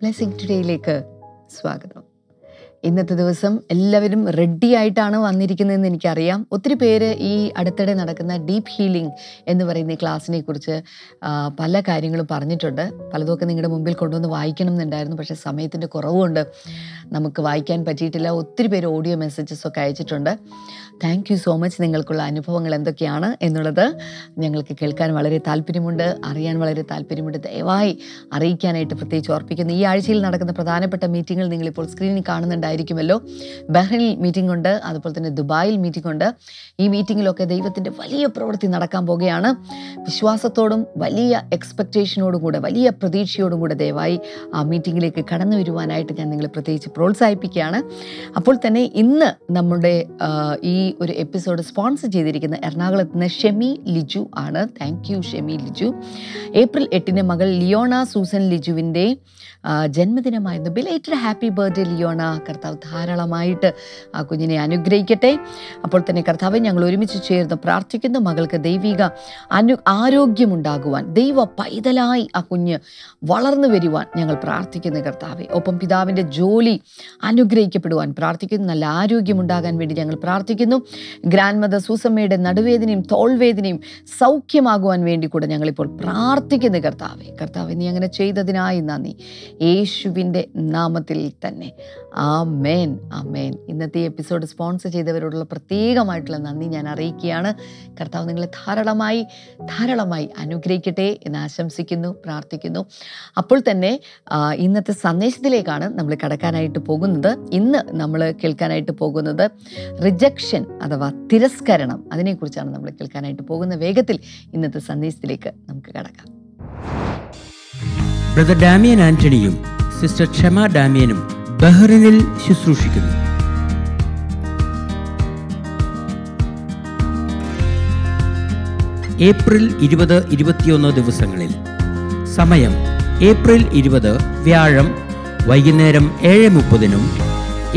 Blessing ടുഡേയിലേക്ക് സ്വാഗതം. ഇന്നത്തെ ദിവസം എല്ലാവരും റെഡി ആയിട്ടാണ് വന്നിരിക്കുന്നതെന്ന് എനിക്കറിയാം. ഒത്തിരി പേര് ഈ അടുത്തിടെ നടക്കുന്ന ഡീപ്പ് ഹീലിംഗ് എന്ന് പറയുന്ന ഈ ക്ലാസ്സിനെ കുറിച്ച് പല കാര്യങ്ങളും പറഞ്ഞിട്ടുണ്ട്. പലതൊക്കെ നിങ്ങളുടെ മുമ്പിൽ കൊണ്ടുവന്ന് വായിക്കണം എന്നുണ്ടായിരുന്നു, പക്ഷേ സമയത്തിൻ്റെ കുറവുകൊണ്ട് നമുക്ക് വായിക്കാൻ പറ്റിയിട്ടില്ല. ഒത്തിരി പേര് ഓഡിയോ മെസ്സേജസൊക്കെ അയച്ചിട്ടുണ്ട്. Thank you so much. നിങ്ങൾക്കുള്ള അനുഭവങ്ങൾ എന്തൊക്കെയാണ് എന്നുള്ളത് ഞങ്ങൾക്ക് കേൾക്കാൻ വളരെ താല്പര്യമുണ്ട്, അറിയാൻ വളരെ താല്പര്യമുണ്ട്. ദയവായി അറിയിക്കാനായിട്ട് പ്രത്യേകിച്ച് ഓർപ്പിക്കുന്നു. ഈ ആഴ്ചയിൽ നടക്കുന്ന പ്രധാനപ്പെട്ട മീറ്റിങ്ങുകൾ നിങ്ങളിപ്പോൾ സ്ക്രീനിൽ കാണുന്നുണ്ടായിരിക്കുമല്ലോ. ബഹ്റിനിൽ മീറ്റിംഗ് ഉണ്ട്, അതുപോലെ തന്നെ ദുബായിൽ മീറ്റിംഗ് ഉണ്ട്. ഈ മീറ്റിങ്ങിലൊക്കെ ദൈവത്തിൻ്റെ വലിയ പ്രവൃത്തി നടക്കാൻ പോകുകയാണ്. വിശ്വാസത്തോടും വലിയ എക്സ്പെക്റ്റേഷനോടും കൂടെ, വലിയ പ്രതീക്ഷയോടും കൂടെ ദയവായി ആ മീറ്റിങ്ങിലേക്ക് കടന്നു വരുവാനായിട്ട് ഞാൻ നിങ്ങളെ പ്രത്യേകിച്ച് പ്രോത്സാഹിപ്പിക്കുകയാണ്. അപ്പോൾ തന്നെ ഇന്ന് നമ്മുടെ ഈ ഒരു എപ്പിസോഡ് സ്പോൺസർ ചെയ്തിരിക്കുന്ന എറണാകുളത്ത് നിന്ന് ഷെമി ലിജു ആണ്. Thank you Shemi Liju. April 8-ന് മകൾ ലിയോണ സൂസൻ ലിജുവിൻ്റെ ജന്മദിനമായിരുന്നു. Belated happy birthday Leona. കർത്താവ് ധാരാളമായിട്ട് ആ കുഞ്ഞിനെ അനുഗ്രഹിക്കട്ടെ. അപ്പോൾ തന്നെ കർത്താവെ, ഞങ്ങൾ ഒരുമിച്ച് ചേർന്ന് പ്രാർത്ഥിക്കുന്നു, മകൾക്ക് ദൈവിക ആരോഗ്യമുണ്ടാകുവാൻ, ദൈവ പൈതലായി ആ കുഞ്ഞ് വളർന്നു വരുവാൻ ഞങ്ങൾ പ്രാർത്ഥിക്കുന്നു കർത്താവെ. ഒപ്പം പിതാവിൻ്റെ ജോലി അനുഗ്രഹിക്കപ്പെടുവാൻ പ്രാർത്ഥിക്കുന്നു, നല്ല ആരോഗ്യമുണ്ടാകാൻ വേണ്ടി ഞങ്ങൾ പ്രാർത്ഥിക്കുന്നു. ഗ്രാൻഡ് മദർ സൂസമ്മയുടെ നടുവേദനയും തോൾവേദനയും സൗഖ്യമാകുവാൻ വേണ്ടി കൂടെ ഞങ്ങളിപ്പോൾ പ്രാർത്ഥിക്കുന്നു കർത്താവെ. കർത്താവെ, നീ അങ്ങനെ ചെയ്തതിനായി നന്ദി, യേശുവിൻ്റെ നാമത്തിൽ തന്നെ ആമേൻ, ആമേൻ. ഇന്നത്തെ എപ്പിസോഡ് സ്പോൺസർ ചെയ്തവരോടുള്ള പ്രത്യേകമായിട്ടുള്ള നന്ദി ഞാൻ അറിയിക്കുകയാണ്. കർത്താവ് നിങ്ങളെ ധാരാളമായി ധാരാളമായി അനുഗ്രഹിക്കട്ടെ എന്ന് ആശംസിക്കുന്നു, പ്രാർത്ഥിക്കുന്നു. അപ്പോൾ തന്നെ ഇന്നത്തെ സന്ദേശത്തിലേക്കാണ് നമ്മൾ കടക്കാനായിട്ട് പോകുന്നത്. ഇന്ന് നമ്മൾ കേൾക്കാനായിട്ട് പോകുന്നത് റിജക്ഷൻ അഥവാ തിരസ്കരണം, അതിനെക്കുറിച്ചാണ് നമ്മൾ കേൾക്കാനായിട്ട് പോകുന്ന. വേഗത്തിൽ ഇന്നത്തെ സന്ദേശത്തിലേക്ക് നമുക്ക് കടക്കാം. ബ്രദർ ഡാമിയൻ ആന്റണിയും സിസ്റ്റർ ക്ഷമ ഡാമിയനും ബഹ്റിനിൽ ശുശ്രൂഷിക്കുന്നു. ഏപ്രിൽ 20-21 ദിവസങ്ങളിൽ. സമയം: ഏപ്രിൽ 20 വ്യാഴം വൈകുന്നേരം 7:30-നും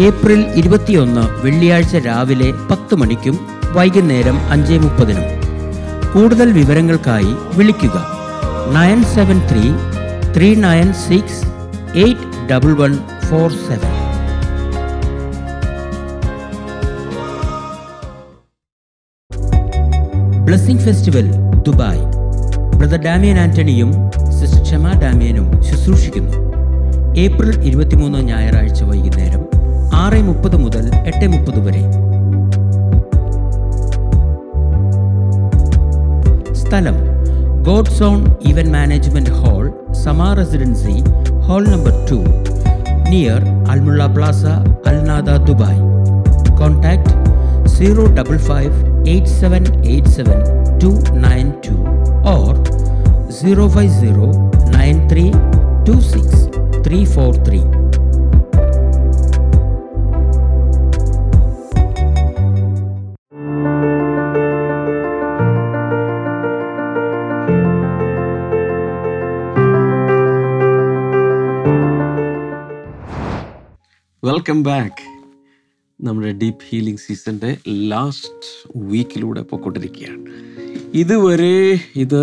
ഏപ്രിൽ 21 വെള്ളിയാഴ്ച രാവിലെ 10 മണിക്കും വൈകുന്നേരം 5:30-നും. കൂടുതൽ വിവരങ്ങൾക്കായി വിളിക്കുക 973-396-81147. Blessing festival Dubai. Brother Damian ആന്റണിയും സിസ്റ്റർ ക്ഷമ ഡാമിയനും ശുശ്രൂഷിക്കുന്നു. ഏപ്രിൽ 23 ഞായറാഴ്ച വൈകുന്നേരം 6:30 മുതൽ 8:30 വരെ. സ്ഥലം: God sound event management hall, Sama residency, hall number 2, near Almulla Plaza, Al നാദ, Dubai. Contact 055-8787292 or 050-9326-343. Welcome back. നമ്മുടെ ഡീപ്പ് ഹീലിംഗ് സീസണിൻ്റെ ലാസ്റ്റ് വീക്കിലൂടെ പോയിക്കൊണ്ടിരിക്കുകയാണ്. ഇതുവരെ ഇത്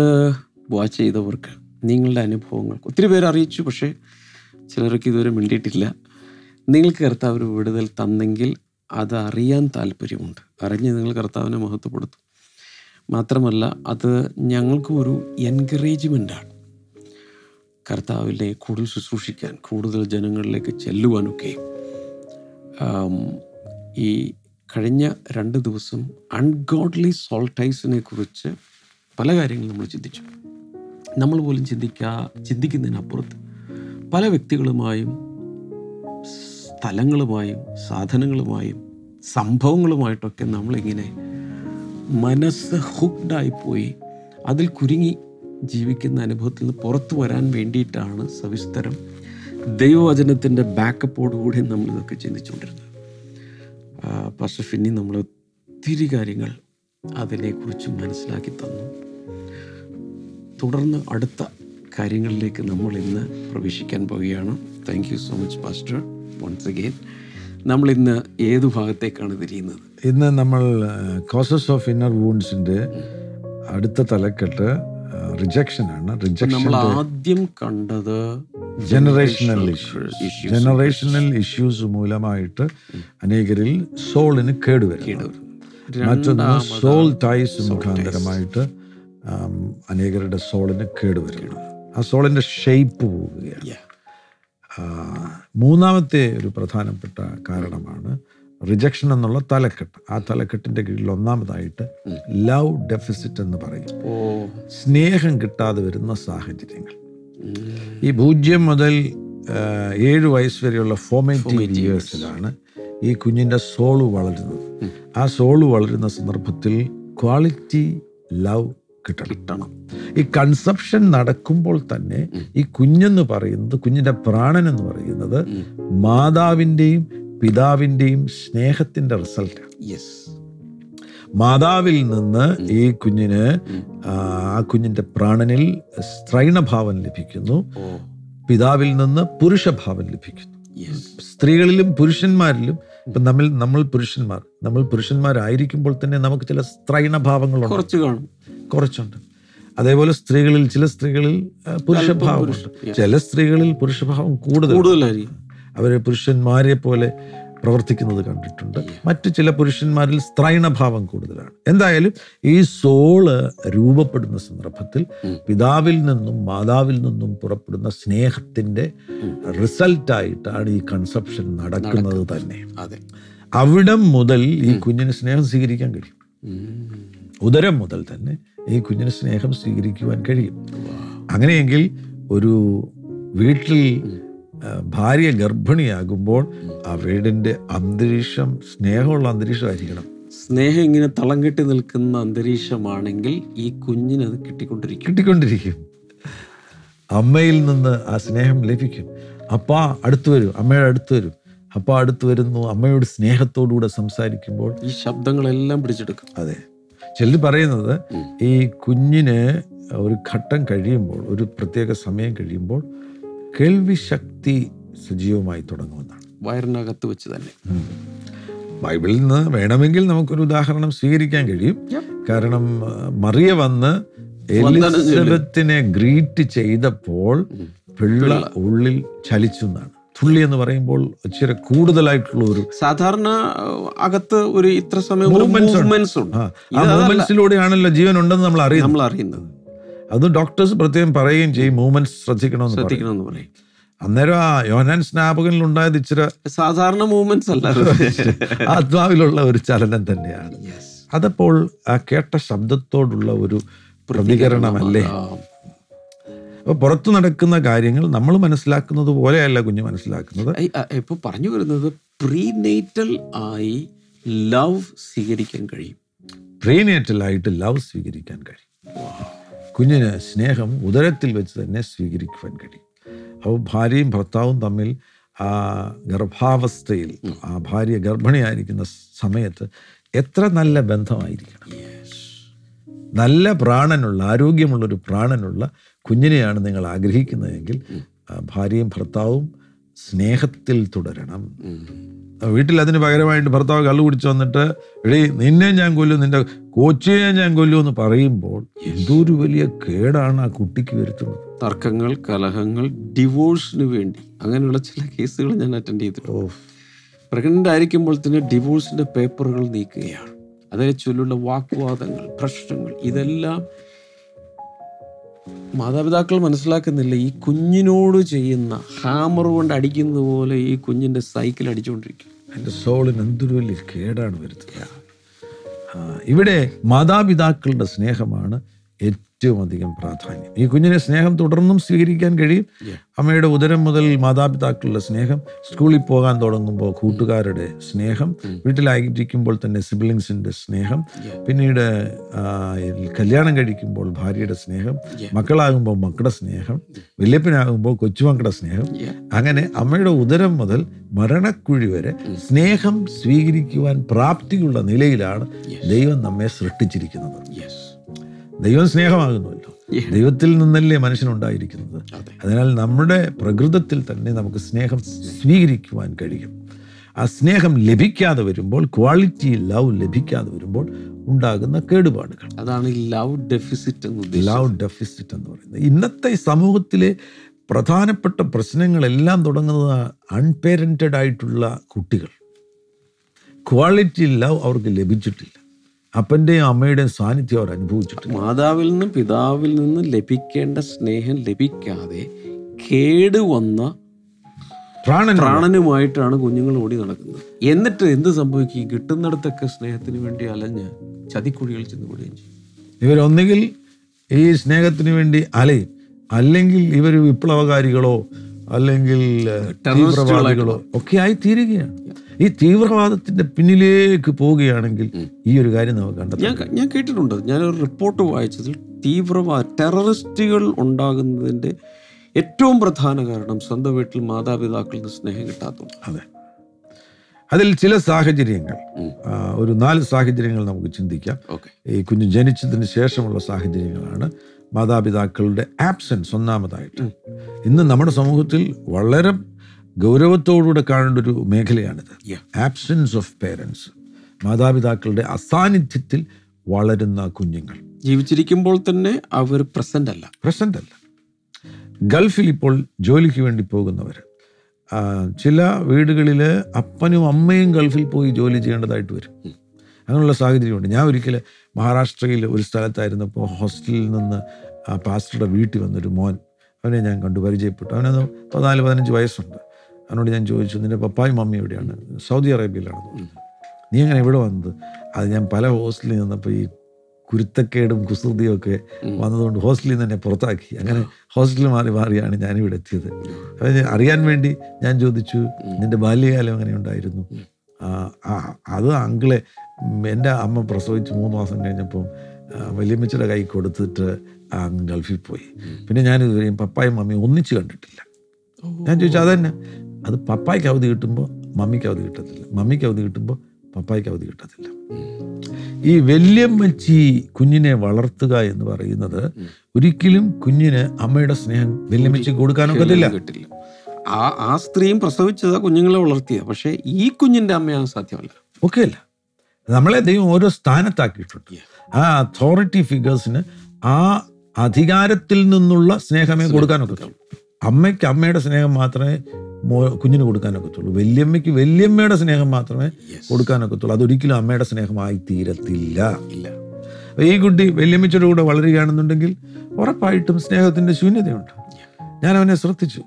വാച്ച് ചെയ്തവർക്ക് നിങ്ങളുടെ അനുഭവങ്ങൾ ഒത്തിരി പേര് അറിയിച്ചു, പക്ഷേ ചിലർക്ക് ഇതുവരെ മിണ്ടിയിട്ടില്ല. നിങ്ങൾക്ക് കർത്താവ് ഒരു വിടുതൽ തന്നെങ്കിൽ അത് അറിയാൻ താല്പര്യമുണ്ട്. അറിഞ്ഞ് നിങ്ങൾ കർത്താവിനെ മഹത്വപ്പെടുത്തും. മാത്രമല്ല, അത് ഞങ്ങൾക്കും ഒരു എൻകറേജ്മെൻ്റാണ് കർത്താവിലെ കൂടുതൽ ശുശ്രൂഷിക്കാൻ, കൂടുതൽ ജനങ്ങളിലേക്ക് ചെല്ലുവാനൊക്കെ. ഈ കഴിഞ്ഞ 2 ദിവസം അൺഗോഡ്ലി സോൾട്ടൈസിനെ കുറിച്ച് പല കാര്യങ്ങളും നമ്മൾ ചിന്തിച്ചു. നമ്മൾ പോലും ചിന്തിക്കുന്നതിനപ്പുറത്ത് പല വ്യക്തികളുമായും സ്ഥലങ്ങളുമായും സാധനങ്ങളുമായും സംഭവങ്ങളുമായിട്ടൊക്കെ നമ്മളിങ്ങനെ മനസ്സ് ഹുക്ഡായിപ്പോയി അതിൽ കുരുങ്ങി ജീവിക്കുന്ന അനുഭവത്തിൽ നിന്ന് പുറത്തു വരാൻ വേണ്ടിയിട്ടാണ് സവിസ്തരം ദൈവവചനത്തിൻ്റെ ബാക്കപ്പോടുകൂടി നമ്മളിതൊക്കെ ചിന്തിച്ചുകൊണ്ടിരുന്നത്. പക്ഷേ പിന്നെ നമ്മൾ ഒത്തിരി കാര്യങ്ങൾ അതിനെക്കുറിച്ച് മനസ്സിലാക്കി തന്നു. തുടർന്ന് അടുത്ത കാര്യങ്ങളിലേക്ക് നമ്മൾ ഇന്ന് പ്രവേശിക്കാൻ പോവുകയാണ്. Thank you so much pastor once again. നമ്മളിന്ന് ഏത് ഭാഗത്തേക്കാണ് തിരിയുന്നത്? ഇന്ന് നമ്മൾ കോസസ് ഓഫ് ഇന്നർ വൂൺസിൻ്റെ അടുത്ത തലക്കെട്ട് റിജക്ഷനാണ്. റിജക്ഷൻ നമ്മൾ ആദ്യം കണ്ടത് ജനറേഷണൽ ഇഷ്യൂസ് മൂലമായിട്ട് അനേകരിൽ സോളിന് കേടുവരും. മറ്റൊന്ന് സോൾ ടൈസ് മുഖാന്തരമായിട്ട് അനേകരുടെ സോളിന് കേടുവരുന്നു, ആ സോളിൻ്റെ ഷേപ്പ് പോവുകയാണ്. മൂന്നാമത്തെ ഒരു പ്രധാനപ്പെട്ട കാരണമാണ് റിജക്ഷൻ എന്നുള്ള തലക്കെട്ട്. ആ തലക്കെട്ടിൻ്റെ കീഴിൽ ഒന്നാമതായിട്ട് ലവ് ഡെഫിസിറ്റ് എന്ന് പറയും, സ്നേഹം കിട്ടാതെ വരുന്ന സാഹചര്യങ്ങൾ. ഈ 0 മുതൽ 7 വയസ്സ് വരെയുള്ള ഫോർമേറ്റീവ് ഇയേഴ്സിലാണ് ഈ കുഞ്ഞിൻ്റെ സോള് വളരുന്നത്. ആ സോള് വളരുന്ന സന്ദർഭത്തിൽ ക്വാളിറ്റി ലവ് കിട്ടണം. ഈ കൺസെപ്ഷൻ നടക്കുമ്പോൾ തന്നെ ഈ കുഞ്ഞെന്ന് പറയുന്നത്, കുഞ്ഞിൻ്റെ പ്രാണൻ എന്ന് പറയുന്നത് മാതാവിൻ്റെയും പിതാവിൻ്റെയും സ്നേഹത്തിൻ്റെ റിസൾട്ടാണ്. മാതാവിൽ നിന്ന് ഈ കുഞ്ഞിന്, ആ കുഞ്ഞിൻ്റെ പ്രാണനിൽ സ്ത്രൈണഭാവം ലഭിക്കുന്നു, പിതാവിൽ നിന്ന് പുരുഷഭാവം ലഭിക്കുന്നു. സ്ത്രീകളിലും പുരുഷന്മാരിലും ഇപ്പം നമ്മൾ പുരുഷന്മാരായിരിക്കുമ്പോൾ തന്നെ നമുക്ക് ചില സ്ത്രൈണഭാവങ്ങളുണ്ട്, കുറച്ചുണ്ട്. അതേപോലെ സ്ത്രീകളിൽ ചില സ്ത്രീകളിൽ പുരുഷഭാവം കൂടുതലായിരിക്കും, അവർ പുരുഷന്മാരെ പോലെ പ്രവർത്തിക്കുന്നത് കണ്ടിട്ടുണ്ട്. മറ്റു ചില പുരുഷന്മാരിൽ സ്ത്രൈണഭാവം കൂടുതലാണ്. എന്തായാലും ഈ സോള് രൂപപ്പെടുന്ന സന്ദർഭത്തിൽ പിതാവിൽ നിന്നും മാതാവിൽ നിന്നും പുറപ്പെടുന്ന സ്നേഹത്തിൻ്റെ റിസൾട്ടായിട്ടാണ് ഈ കൺസെപ്ഷൻ നടക്കുന്നത് തന്നെ. അവിടം മുതൽ ഈ കുഞ്ഞിന് സ്നേഹം സ്വീകരിക്കാൻ കഴിയും, ഉദരം മുതൽ തന്നെ ഈ കുഞ്ഞിന് സ്നേഹം സ്വീകരിക്കുവാൻ കഴിയും. അങ്ങനെയെങ്കിൽ ഒരു വീട്ടിൽ ഭാര്യ ഗർഭിണിയാകുമ്പോൾ ആ വീടിൻ്റെ അന്തരീക്ഷം സ്നേഹമുള്ള അന്തരീക്ഷമായിരിക്കണം. സ്നേഹം ഇങ്ങനെ തളം കെട്ടി നിൽക്കുന്ന അന്തരീക്ഷമാണെങ്കിൽ ഈ കുഞ്ഞിനത് കിട്ടിക്കൊണ്ടിരിക്കും. അമ്മയിൽ നിന്ന് ആ സ്നേഹം ലഭിക്കും. അപ്പാ അടുത്ത് വരും, അമ്മയുടെ അടുത്ത് വരും, അപ്പാ അടുത്ത് വരുന്നു. അമ്മയോട് സ്നേഹത്തോടുകൂടെ സംസാരിക്കുമ്പോൾ ഈ ശബ്ദങ്ങളെല്ലാം പിടിച്ചെടുക്കും. അതെ, ചിലർ പറയുന്നത് ഈ കുഞ്ഞിന് ഒരു ഘട്ടം കഴിയുമ്പോൾ, ഒരു പ്രത്യേക സമയം കഴിയുമ്പോൾ കേൾവിശക്തി സജീവമായി തുടങ്ങുമെന്നാണ്, വയറിനകത്ത് വെച്ച് തന്നെ. ബൈബിളിൽ നിന്ന് വേണമെങ്കിൽ നമുക്കൊരു ഉദാഹരണം സ്വീകരിക്കാൻ കഴിയും. കാരണം മറിയ വന്ന് എലിസബത്തിനെ ഗ്രീറ്റ് ചെയ്തപ്പോൾ പിള്ള ഉള്ളിൽ ചലിച്ചു എന്നാണ്. തുള്ളി എന്ന് പറയുമ്പോൾ ഇച്ചിരി കൂടുതലായിട്ടുള്ള ഒരു സാധാരണ അകത്ത് ഒരു ഇത്ര സമയം മൂവ്മെന്റ്സിലൂടെയാണല്ലോ ജീവൻ ഉണ്ടെന്ന് നമ്മൾ അറിയുന്നത്. അത് ഡോക്ടേഴ്സ് പ്രത്യേകം പറയുകയും ചെയ്യും, മൂവ്മെന്റ് ശ്രദ്ധിക്കണമെന്ന് പറയും. അന്നേരം ആ യോഹന്നാൻ സ്നാപകനിൽ ഉണ്ടായത് ഇച്ചിരി സാധാരണ മൂവ്മെന്റ്സ് അല്ല, ആത്മാവിലുള്ള ഒരു ചലനം തന്നെയാണ്. അതപ്പോൾ ആ കേട്ട ശബ്ദത്തോടുള്ള ഒരു പ്രതികരണമല്ലേ. അപ്പോൾ പുറത്തു നടക്കുന്ന കാര്യങ്ങൾ നമ്മൾ മനസ്സിലാക്കുന്നത് പോലെയല്ല കുഞ്ഞ് മനസ്സിലാക്കുന്നത്. ഇപ്പോൾ പറഞ്ഞു വരുന്നത് പ്രീനേറ്റൽ ആയി ലവ് സ്വീകരിക്കാൻ കഴിയും, പ്രീനേറ്റലായിട്ട് ലവ് സ്വീകരിക്കാൻ കഴിയും. കുഞ്ഞിന് സ്നേഹം ഉദരത്തിൽ വെച്ച് തന്നെ സ്വീകരിക്കുവാൻ കഴിയും. അപ്പോൾ ഭാര്യയും ഭർത്താവും തമ്മിൽ ആ ഗർഭാവസ്ഥയിൽ, ആ ഭാര്യ ഗർഭിണിയായിരിക്കുന്ന സമയത്ത് എത്ര നല്ല ബന്ധമായിരിക്കണം. നല്ല പ്രാണനുള്ള, ആരോഗ്യമുള്ളൊരു പ്രാണനുള്ള കുഞ്ഞിനെയാണ് നിങ്ങൾ ആഗ്രഹിക്കുന്നതെങ്കിൽ ഭാര്യയും ഭർത്താവും സ്നേഹത്തിൽ തുടരണം. വീട്ടിൽ അതിന് പകരമായിട്ട് ഭർത്താവ് കള്ളു കുടിച്ചു വന്നിട്ട് എടീ നിന്നെ ഞാൻ കൊല്ലും, നിന്റെ കോച്ചിയെ ഞാൻ കൊല്ലും എന്ന് പറയുമ്പോൾ എന്തൊരു വലിയ കേടാണ് ആ കുട്ടിക്ക് വരുത്തുന്നത്. തർക്കങ്ങൾ, കലഹങ്ങൾ, ഡിവോഴ്സിന് വേണ്ടി അങ്ങനെയുള്ള ചില കേസുകൾ ഞാൻ അറ്റൻഡ് ചെയ്തിട്ടുണ്ട്. പ്രഗ്നന്റ് ആയിരിക്കുമ്പോൾ തന്നെ ഡിവോഴ്സിന്റെ പേപ്പറുകൾ നീക്കുകയാണ്. അതേ ചൊല്ലുള്ള വാക്വാദങ്ങൾ, പ്രശ്നങ്ങൾ, ഇതെല്ലാം മാതാപിതാക്കൾ മനസ്സിലാക്കുന്നില്ല. ഈ കുഞ്ഞിനോട് ചെയ്യുന്ന ഹാമർ കൊണ്ട് അടിക്കുന്നത് പോലെ ഈ കുഞ്ഞിൻ്റെ സൈക്കിൾ അടിച്ചുകൊണ്ടിരിക്കും. എൻ്റെ സോളിന് എന്തൊരു വലിയ കേടാണ് വരുത്തുക. ഇവിടെ മാതാപിതാക്കളുടെ സ്നേഹമാണ് ഏറ്റവും അധികം പ്രാധാന്യം. ഈ കുഞ്ഞിനെ സ്നേഹം തുടർന്നും സ്വീകരിക്കാൻ കഴിയും. അമ്മയുടെ ഉദരം മുതൽ മാതാപിതാക്കളുടെ സ്നേഹം, സ്കൂളിൽ പോകാൻ തുടങ്ങുമ്പോൾ കൂട്ടുകാരുടെ സ്നേഹം, വീട്ടിലായിരിക്കുമ്പോൾ തന്നെ സിബ്ലിങ്സിൻ്റെ സ്നേഹം, പിന്നീട് കല്യാണം കഴിക്കുമ്പോൾ ഭാര്യയുടെ സ്നേഹം, മക്കളാകുമ്പോൾ മക്കളുടെ സ്നേഹം, വല്യപ്പനാകുമ്പോൾ കൊച്ചുമക്കളുടെ സ്നേഹം, അങ്ങനെ അമ്മയുടെ ഉദരം മുതൽ മരണക്കുഴി വരെ സ്നേഹം സ്വീകരിക്കുവാൻ പ്രാപ്തിയുള്ള നിലയിലാണ് ദൈവം നമ്മെ സൃഷ്ടിച്ചിരിക്കുന്നത്. ദൈവം സ്നേഹമാകുന്നുവല്ലോ, ദൈവത്തിൽ നിന്നല്ലേ മനുഷ്യനുണ്ടായിരിക്കുന്നത്. അതിനാൽ നമ്മുടെ പ്രകൃതത്തിൽ തന്നെ നമുക്ക് സ്നേഹം സ്വീകരിക്കുവാൻ കഴിയും. ആ സ്നേഹം ലഭിക്കാതെ വരുമ്പോൾ, ക്വാളിറ്റി ലവ് ലഭിക്കാതെ വരുമ്പോൾ ഉണ്ടാകുന്ന കേടുപാടുകൾ, അതാണ് ലവ് ഡെഫിസിറ്റ് എന്ന് പറയുന്നത്. ഇന്നത്തെ സമൂഹത്തിലെ പ്രധാനപ്പെട്ട പ്രശ്നങ്ങളെല്ലാം തുടങ്ങുന്നത് അൺപേരൻറ്റഡ് ആയിട്ടുള്ള കുട്ടികൾ. ക്വാളിറ്റി ലവ് അവർക്ക് ലഭിച്ചിട്ടില്ല. അപ്പൻ്റെയും അമ്മയുടെയും സാന്നിധ്യം അവർ അനുഭവിച്ചിട്ടില്ല. മാതാവിൽ നിന്നും പിതാവിൽ നിന്നും ലഭിക്കേണ്ട സ്നേഹം ലഭിക്കാതെ കേടുവന്ന പ്രാണനുമായിട്ടാണ് കുഞ്ഞുങ്ങൾ ഓടി നടക്കുന്നത്. എന്നിട്ട് എന്ത് സംഭവിക്കും? കിട്ടുന്നിടത്തൊക്കെ സ്നേഹത്തിന് വേണ്ടി അലഞ്ഞ് ചതിക്കുഴികൾ ചെന്ന് കൂടുകയും ചെയ്യും. ഇവരൊന്നുകിൽ ഈ സ്നേഹത്തിന് വേണ്ടി അലയും, അല്ലെങ്കിൽ ഇവർ വിപ്ലവകാരികളോ അല്ലെങ്കിൽ തീവ്രവാദികളോ ഒക്കെ ആയി തീരുകയാണ്. ഈ തീവ്രവാദത്തിന്റെ പിന്നിലേക്ക് പോവുകയാണെങ്കിൽ ഈ ഒരു കാര്യം നമുക്ക് കണ്ടെത്താം. ഞാൻ കേട്ടിട്ടുണ്ട്, ഞാനൊരു റിപ്പോർട്ട് വായിച്ചതിൽ ടെററിസ്റ്റുകൾ ഉണ്ടാകുന്നതിന്റെ ഏറ്റവും പ്രധാന കാരണം സ്വന്തം വീട്ടിൽ മാതാപിതാക്കളിൽ നിന്ന് സ്നേഹം കിട്ടാത്തത്. അതെ, അതിൽ ചില സാഹചര്യങ്ങൾ, ഒരു 4 സാഹചര്യങ്ങൾ നമുക്ക് ചിന്തിക്കാം. ഈ കുഞ്ഞ് ജനിച്ചതിന് ശേഷമുള്ള സാഹചര്യങ്ങളാണ് മാതാപിതാക്കളുടെ ആബ്സെൻസ് ഒന്നാമതായിട്ട്. ഇന്ന് നമ്മുടെ സമൂഹത്തിൽ വളരെ ഗൗരവത്തോടുകൂടെ കാണേണ്ട ഒരു മേഖലയാണിത്. ആബ്സെൻസ് ഓഫ് പേരൻസ്, മാതാപിതാക്കളുടെ അസാന്നിധ്യത്തിൽ വളരുന്ന കുഞ്ഞുങ്ങൾ. ജീവിച്ചിരിക്കുമ്പോൾ തന്നെ അവർ പ്രസൻ്റ് അല്ല. ഗൾഫിൽ ഇപ്പോൾ ജോലിക്ക് വേണ്ടി പോകുന്നവർ, ചില വീടുകളിൽ അപ്പനും അമ്മയും ഗൾഫിൽ പോയി ജോലി ചെയ്യേണ്ടതായിട്ട് വരും. അങ്ങനെയുള്ള സാഹചര്യമുണ്ട്. ഞാൻ ഒരിക്കൽ മഹാരാഷ്ട്രയിൽ ഒരു സ്ഥലത്തായിരുന്നപ്പോൾ ഹോസ്റ്റലിൽ നിന്ന് ആ പാസ്റ്ററുടെ വീട്ടിൽ വന്നൊരു മോൻ, അവനെ ഞാൻ കണ്ടു പരിചയപ്പെട്ടു. അവനത് 14-15 വയസ്സുണ്ട്. അവനോട് ഞാൻ ചോദിച്ചു, നിൻ്റെ പപ്പായും മമ്മിയും എവിടെയാണ്? സൗദി അറേബ്യയിലാണ്. നീ എങ്ങനെ ഇവിടെ വന്നത്? അത് ഞാൻ പല ഹോസ്റ്റലിൽ നിന്നപ്പോൾ ഈ കുരുത്തക്കേടും കുസൃതിയും ഒക്കെ വന്നതുകൊണ്ട് ഹോസ്റ്റലിൽ നിന്ന് തന്നെ പുറത്താക്കി. അങ്ങനെ ഹോസ്റ്റലിൽ മാറിയാണ് ഞാനിവിടെ എത്തിയത്. അപ്പം അറിയാൻ വേണ്ടി ഞാൻ ചോദിച്ചു, നിൻ്റെ ബാല്യകാലം എങ്ങനെ ഉണ്ടായിരുന്നു? അത് അങ്കിളെ, എൻ്റെ അമ്മ പ്രസവിച്ച് 3 മാസം കഴിഞ്ഞപ്പം വലിയമ്മച്ചിയുടെ കൈ കൊടുത്തിട്ട് ഗൾഫിൽ പോയി. പിന്നെ ഞാനിതുവരെയും പപ്പായും മമ്മിയും ഒന്നിച്ച് കണ്ടിട്ടില്ല. ഞാൻ ചോദിച്ചു, അതന്നെ അത് പപ്പായ്ക്ക് അവധി കിട്ടുമ്പോൾ മമ്മിക്ക് അവധി കിട്ടത്തില്ല, മമ്മിക്ക് അവധി കിട്ടുമ്പോൾ പപ്പായ്ക്ക് അവധി കിട്ടത്തില്ല. ഈ വല്യമ്മച്ചി കുഞ്ഞിനെ വളർത്തുക എന്ന് പറയുന്നത് ഒരിക്കലും കുഞ്ഞിന് അമ്മയുടെ സ്നേഹം വല്യമ്മച്ചി കൊടുക്കാനൊക്കത്തില്ല. ആ സ്ത്രീയും പ്രസവിച്ചത് കുഞ്ഞുങ്ങളെ വളർത്തിയ, പക്ഷേ ഈ കുഞ്ഞിൻ്റെ അമ്മയാ സാധ്യമല്ല. ഓക്കെ അല്ല, നമ്മളെ ദൈവം ഓരോ സ്ഥാനത്താക്കിയിട്ടുണ്ട്. ആ അതോറിറ്റി ഫിഗേഴ്സിന് ആ അധികാരത്തിൽ നിന്നുള്ള സ്നേഹമേ കൊടുക്കാനൊക്കത്തുള്ളൂ. അമ്മയ്ക്ക് അമ്മയുടെ സ്നേഹം മാത്രമേ കുഞ്ഞിന് കൊടുക്കാനൊക്കത്തുള്ളൂ. വല്യമ്മയ്ക്ക് വല്യമ്മയുടെ സ്നേഹം മാത്രമേ കൊടുക്കാനൊക്കത്തുള്ളൂ. അതൊരിക്കലും അമ്മയുടെ സ്നേഹമായി തീരത്തില്ല. ഈ കുട്ടി വല്യമ്മച്ചയുടെ കൂടെ വളരുകയാണെന്നുണ്ടെങ്കിൽ ഉറപ്പായിട്ടും സ്നേഹത്തിൻ്റെ ശൂന്യതയുണ്ട്. ഞാൻ അവനെ ശ്രദ്ധിച്ചു.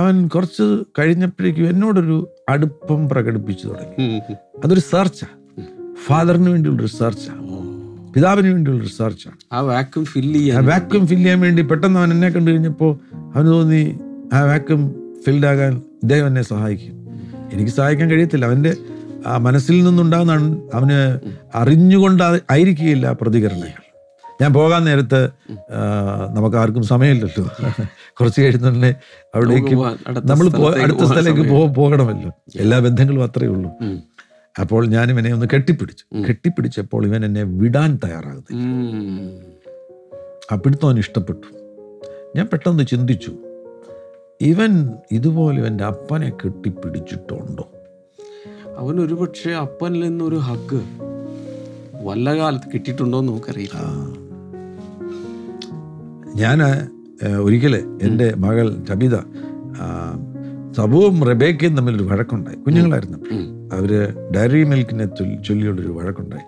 അവൻ കുറച്ച് കഴിഞ്ഞപ്പോഴേക്കും എന്നോടൊരു അടുപ്പം പ്രകടിപ്പിച്ചു തുടങ്ങി. അതൊരു സെർച്ചാണ്, ഫാദറിന് വേണ്ടിയുള്ളൊരു സെർച്ചാണ്, പിതാവിന് വേണ്ടിയുള്ള റിസർച്ചാണ്. ആ വാക്വം ഫില്ല് ചെയ്യാൻ വേണ്ടി പെട്ടെന്ന് അവൻ എന്നെ കണ്ടു കഴിഞ്ഞപ്പോൾ അവന് തോന്നി ആ വാക്വം ഫിൽഡാകാൻ ഇദ്ദേഹം എന്നെ സഹായിക്കും. എനിക്ക് സഹായിക്കാൻ കഴിയത്തില്ല. അവൻ്റെ ആ മനസ്സിൽ നിന്നുണ്ടാകുന്നതാണ്, അവന് അറിഞ്ഞുകൊണ്ട് ആയിരിക്കുകയില്ല പ്രതികരണങ്ങൾ. ഞാൻ പോകാൻ നേരത്ത് നമുക്ക് ആർക്കും സമയമില്ലല്ലോ, കുറച്ച് കഴിഞ്ഞുതന്നെ അവിടേക്ക് നമ്മൾ അടുത്ത സ്ഥലത്തേക്ക് പോകണമല്ലോ. എല്ലാ ബന്ധങ്ങളും അത്രയേ ഉള്ളൂ. അപ്പോൾ ഞാനും എന്നെ ഒന്ന് കെട്ടിപ്പിടിച്ചപ്പോൾ ഇവൻ എന്നെ വിടാൻ തയ്യാറാകുന്നില്ല. ആ പിടുത്തം അവന് ഇഷ്ടപ്പെട്ടു. ഞാൻ പെട്ടെന്ന് ചിന്തിച്ചു, ഇവൻ ഇതുപോലെ ഇവൻ്റെ അപ്പനെ കെട്ടിപ്പിടിച്ചിട്ടുണ്ടോ? അവൻ ഒരു പക്ഷേ അപ്പനിൽ നിന്നൊരു ഹഗ് വല്ല കാലത്ത് കിട്ടിയിട്ടുണ്ടോന്ന് നമുക്കറിയില്ല. ഞാൻ ഒരിക്കൽ എൻ്റെ മകൾ കവിത, സബുവും റബേക്കയും തമ്മിലൊരു വഴക്കുണ്ടായി. കുഞ്ഞുങ്ങളായിരുന്നപ്പോൾ അവർ ഡയറി മിൽക്കിനെ ചൊല്ലിയുള്ളൊരു വഴക്കുണ്ടായി.